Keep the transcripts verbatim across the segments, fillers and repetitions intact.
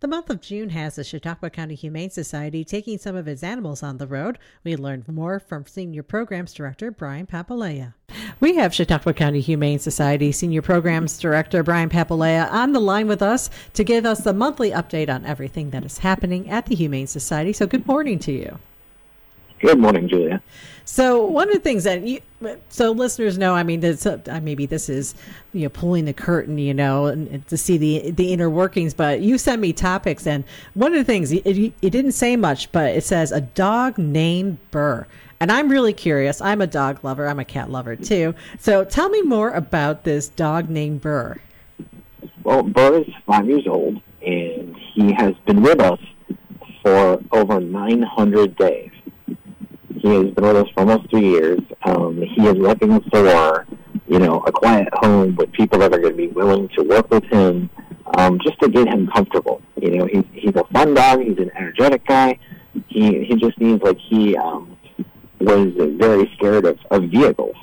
The month of June has the Chautauqua County Humane Society taking some of its animals on the road. We learned more from Senior Programs Director Brian Papalea. We have Chautauqua County Humane Society Senior Programs Director Brian Papalea on the line with us to give us the monthly update on everything that is happening at the Humane Society. So good morning to you. Good morning, Julia. So one of the things that you, so listeners know, I mean, this, uh, maybe this is, you know, pulling the curtain, you know, and, and to see the the inner workings, but you send me topics, and one of the things, it, it, it didn't say much, but it says a dog named Burr. And I'm really curious. I'm a dog lover. I'm a cat lover, too. So tell me more about this dog named Burr. Well, Burr is five years old, and he has been with us for over nine hundred days. He has been with us for almost three years. Um, he is looking for, you know, a quiet home with people that are going to be willing to work with him, um, just to get him comfortable. You know, he's he's a fun dog. He's an energetic guy. He he just needs, like, he um, was very scared of, of vehicles,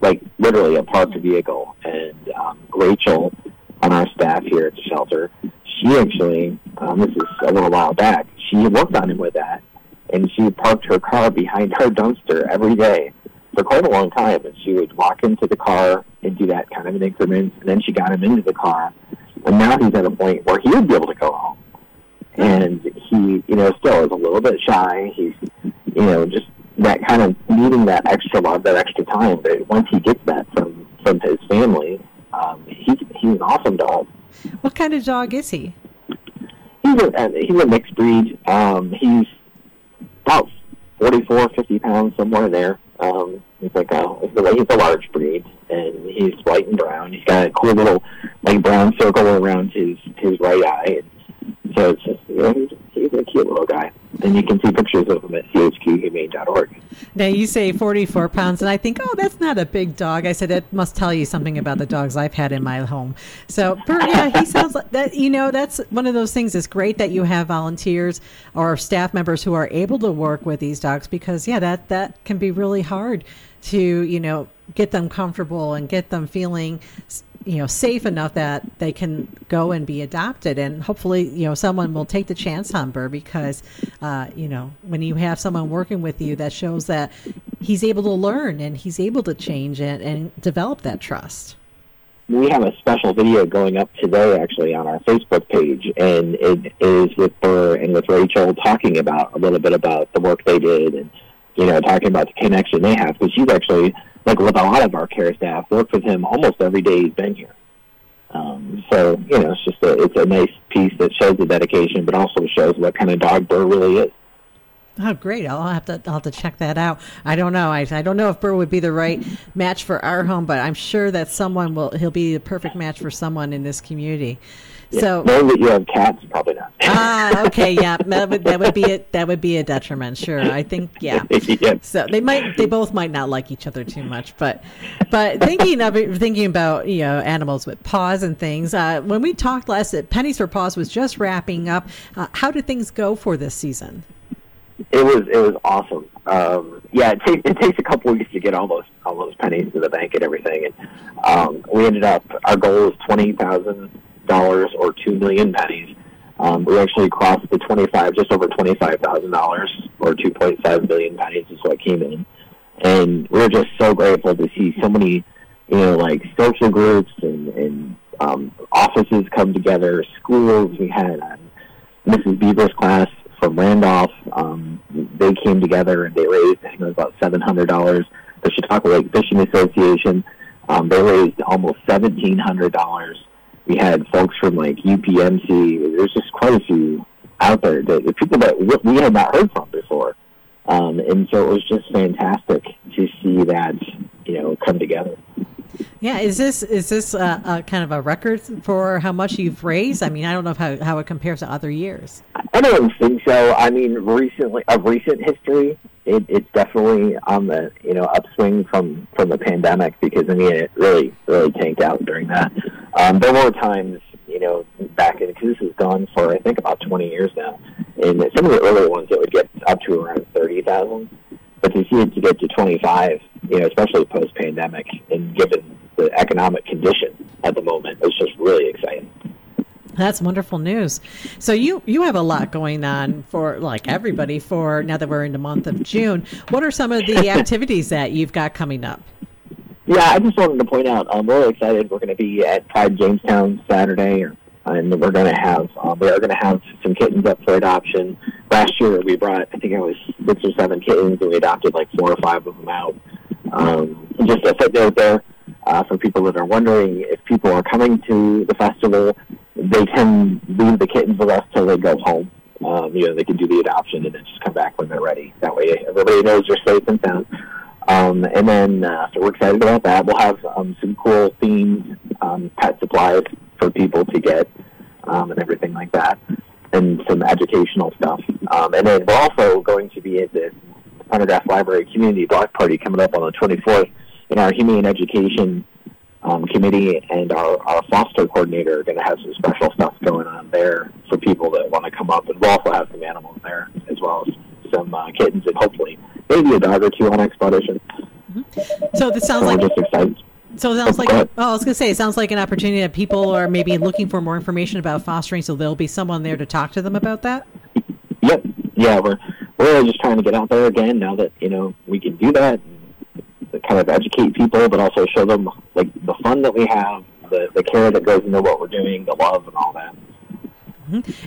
like literally a parked vehicle. And um, Rachel, on our staff here at the shelter, she actually, um, this is a little while back, she worked on him with that. And she parked her car behind her dumpster every day for quite a long time. And she would walk into the car and do that kind of in increments. And then she got him into the car. And now he's at a point where he would be able to go home. And he, you know, still is a little bit shy. He's, you know, just that kind of needing that extra love, that extra time. But once he gets that from, from his family, um, he, he's an awesome dog. What kind of dog is he? He's a, he's a mixed breed. Um, he's about forty-four, fifty pounds, somewhere there. Um, he's like a, he's a large breed, and he's white and brown. He's got a cool little, like, brown circle around his, his right eye. And so it's just, you know, he's, he's a cute little guy. And you can see pictures of him at c h q m a dot org. Now, you say forty-four pounds, and I think, oh, that's not a big dog. I said, that must tell you something about the dogs I've had in my home. So, Bert, yeah, he sounds like that. You know, that's one of those things. It's great that you have volunteers or staff members who are able to work with these dogs because, yeah, that, that can be really hard to, you know, get them comfortable and get them feeling, you know, safe enough that they can go and be adopted. And hopefully, you know, someone will take the chance on Burr because, uh, you know, when you have someone working with you, that shows that he's able to learn and he's able to change and, and develop that trust. We have a special video going up today, actually, on our Facebook page, and it is with Burr and with Rachel talking about a little bit about the work they did and, you know, talking about the connection they have, because she's actually, like with a lot of our care staff, worked with him almost every day he's been here. Um, so, you know, it's just a, it's a nice piece that shows the dedication, but also shows what kind of dog Burr really is. Oh, great. I'll have to I'll have to check that out. I don't know. I, I don't know if Burr would be the right match for our home, but I'm sure that someone will, he'll be the perfect match for someone in this community. So, knowing that you have cats, probably not. Ah, okay, yeah, that would, that would be it. That would be a detriment, sure. I think, yeah. yeah. So they might, they both might not like each other too much, but, but thinking of it, thinking about, you know, animals with paws and things. Uh, when we talked last, that Pennies for Paws was just wrapping up. Uh, how did things go for this season? It was it was awesome. Um, yeah, it, take, it takes a couple weeks to get all those all those pennies to the bank and everything, and um, we ended up. Our goal was twenty thousand. dollars or two million pennies. Um, we actually crossed the twenty-five, just over twenty-five thousand dollars or two point five million pennies is what came in, and we we're just so grateful to see so many, you know, like social groups and, and um, offices come together. Schools, we had um, Missus Beaver's class from Randolph. Um, they came together and they raised, I think it was about seven hundred dollars. The Chautauqua Lake Fishing Association, um, they raised almost seventeen hundred dollars. We had folks from like U P M C. There's just quite a few out there, that the people that we had not heard from before. Um, and so it was just fantastic to see that, you know, come together. Yeah, is this is this a, a kind of a record for how much you've raised? I mean, I don't know how, how it compares to other years. I don't think so. I mean, recently, of recent history, it, it's definitely on the, you know, upswing from, from the pandemic because, I mean, it really, really tanked out during that. Um, there were times, you know, back in, because this is gone for, I think, about twenty years now, and some of the earlier ones, it would get up to around thirty thousand. But to see it to get to twenty-five, you know, especially post-pandemic and given the economic condition at the moment, it's just really exciting. That's wonderful news. So you, you have a lot going on for, like everybody, for now that we're in the month of June. What are some of the activities that you've got coming up? Yeah, I just wanted to point out, I'm really excited. We're going to be at Pride Jamestown Saturday, or, and we're going to have, um, we are going to have some kittens up for adoption. Last year we brought, I think it was six or seven kittens, and we adopted like four or five of them out. Um, just a footnote there uh, for people that are wondering, if people are coming to the festival, they can leave the kittens with us till they go home. Um, you know, they can do the adoption and then just come back when they're ready. That way everybody knows they're safe and sound. Um, and then, uh, so we're excited about that. We'll have um, some cool themed um, pet supplies for people to get um, and everything like that, and some educational stuff. Um, and then we're also going to be at the Prendergast Library Community Block Party coming up on the twenty-fourth, and our Humane Education um, Committee and our, our foster coordinator are going to have some special stuff going on there for people that want to come up, and we'll also have some animals there as well as some uh, kittens and hopefully maybe a dog or two on expedition. Mm-hmm. So this sounds so like... we're just excited. So it sounds like, oh, I was going to say, it sounds like an opportunity that people are maybe looking for more information about fostering, so there'll be someone there to talk to them about that? Yep. Yeah, we're, we're just trying to get out there again now that, you know, we can do that, and kind of educate people, but also show them, like, the fun that we have, the, the care that goes into what we're doing, the love and all that.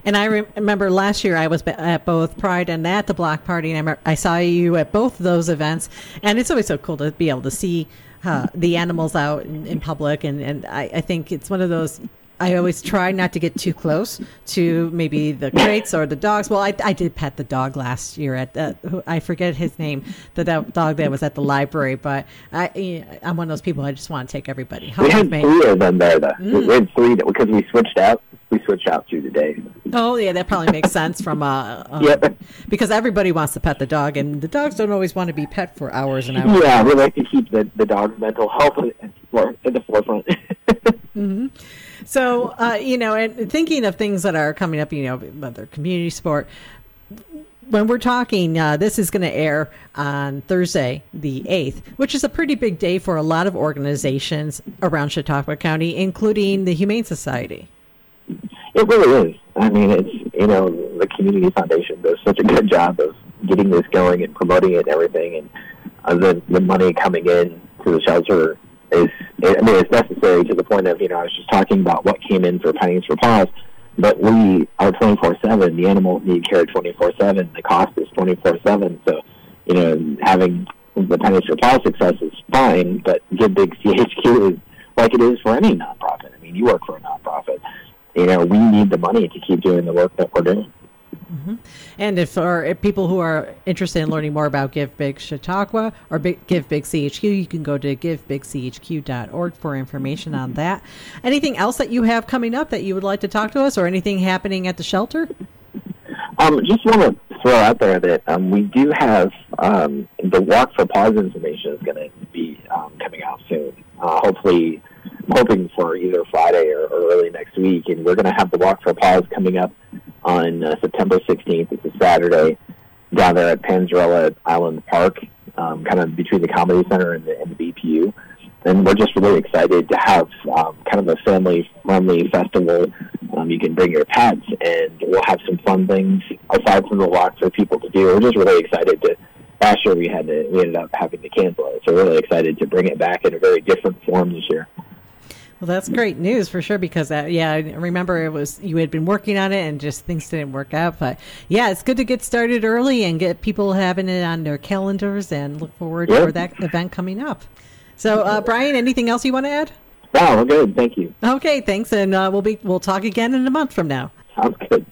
And I remember last year I was at both Pride and at the block party, and I saw you at both of those events. And it's always so cool to be able to see uh, the animals out in, in public. And, and I, I think it's one of those, I always try not to get too close to maybe the crates or the dogs. Well, I, I did pet the dog last year at, uh, I forget his name, the dog that was at the library, but I, I'm one of those people, I just want to take everybody home. We had three of them there, though. Mm. We had three, because we switched out. We switch out through the day. Oh, yeah, that probably makes sense from uh, um, yep. Because everybody wants to pet the dog, and the dogs don't always want to be pet for hours and hours. Yeah, we like to keep the, the dog's mental health at the forefront. Mm-hmm. So, uh, you know, and thinking of things that are coming up, you know, whether community sport, when we're talking, uh, this is going to air on Thursday, the eighth, which is a pretty big day for a lot of organizations around Chautauqua County, including the Humane Society. It really is. I mean, it's, you know, the Community Foundation does such a good job of getting this going and promoting it and everything, and uh, the, the money coming in to the shelter is, I mean, it's necessary to the point of, you know, I was just talking about what came in for Pennies for Paws, but we are twenty-four seven. The animals need care twenty-four seven. The cost is twenty-four seven. So, you know, having the Pennies for Paws success is fine, but Give Big C H Q is like it is for any nonprofit. I mean, you work for a nonprofit. You know, we need the money to keep doing the work that we're doing. Mm-hmm. And if, or if people who are interested in learning more about Give Big Chautauqua or Big, Give Big C H Q, you can go to give big c h q dot org for information on that. Anything else that you have coming up that you would like to talk to us, or anything happening at the shelter? Um, just want to throw out there that um, we do have um, the Walk for Paws information is going to be um, coming out soon. Uh, hopefully... I'm hoping for either Friday or, or early next week, and we're going to have the Walk for Paws coming up on uh, September sixteenth. It's a Saturday down there at Panzerella Island Park, um, kind of between the Comedy Center and the, and the B P U. And we're just really excited to have um, kind of a family-friendly festival. Um, you can bring your pets, and we'll have some fun things aside from the walk for people to do. We're just really excited to. Last year we had to, we ended up having to cancel it, so we're really excited to bring it back in a very different form this year. Well, that's great news for sure, because, that, yeah, I remember it was, you had been working on it and just things didn't work out. But, yeah, it's good to get started early and get people having it on their calendars and look forward yep. for that event coming up. So, uh, Brian, anything else you want to add? Oh, we're good. Thank you. Okay, thanks, and uh, we'll be we'll talk again in a month from now. Sounds good.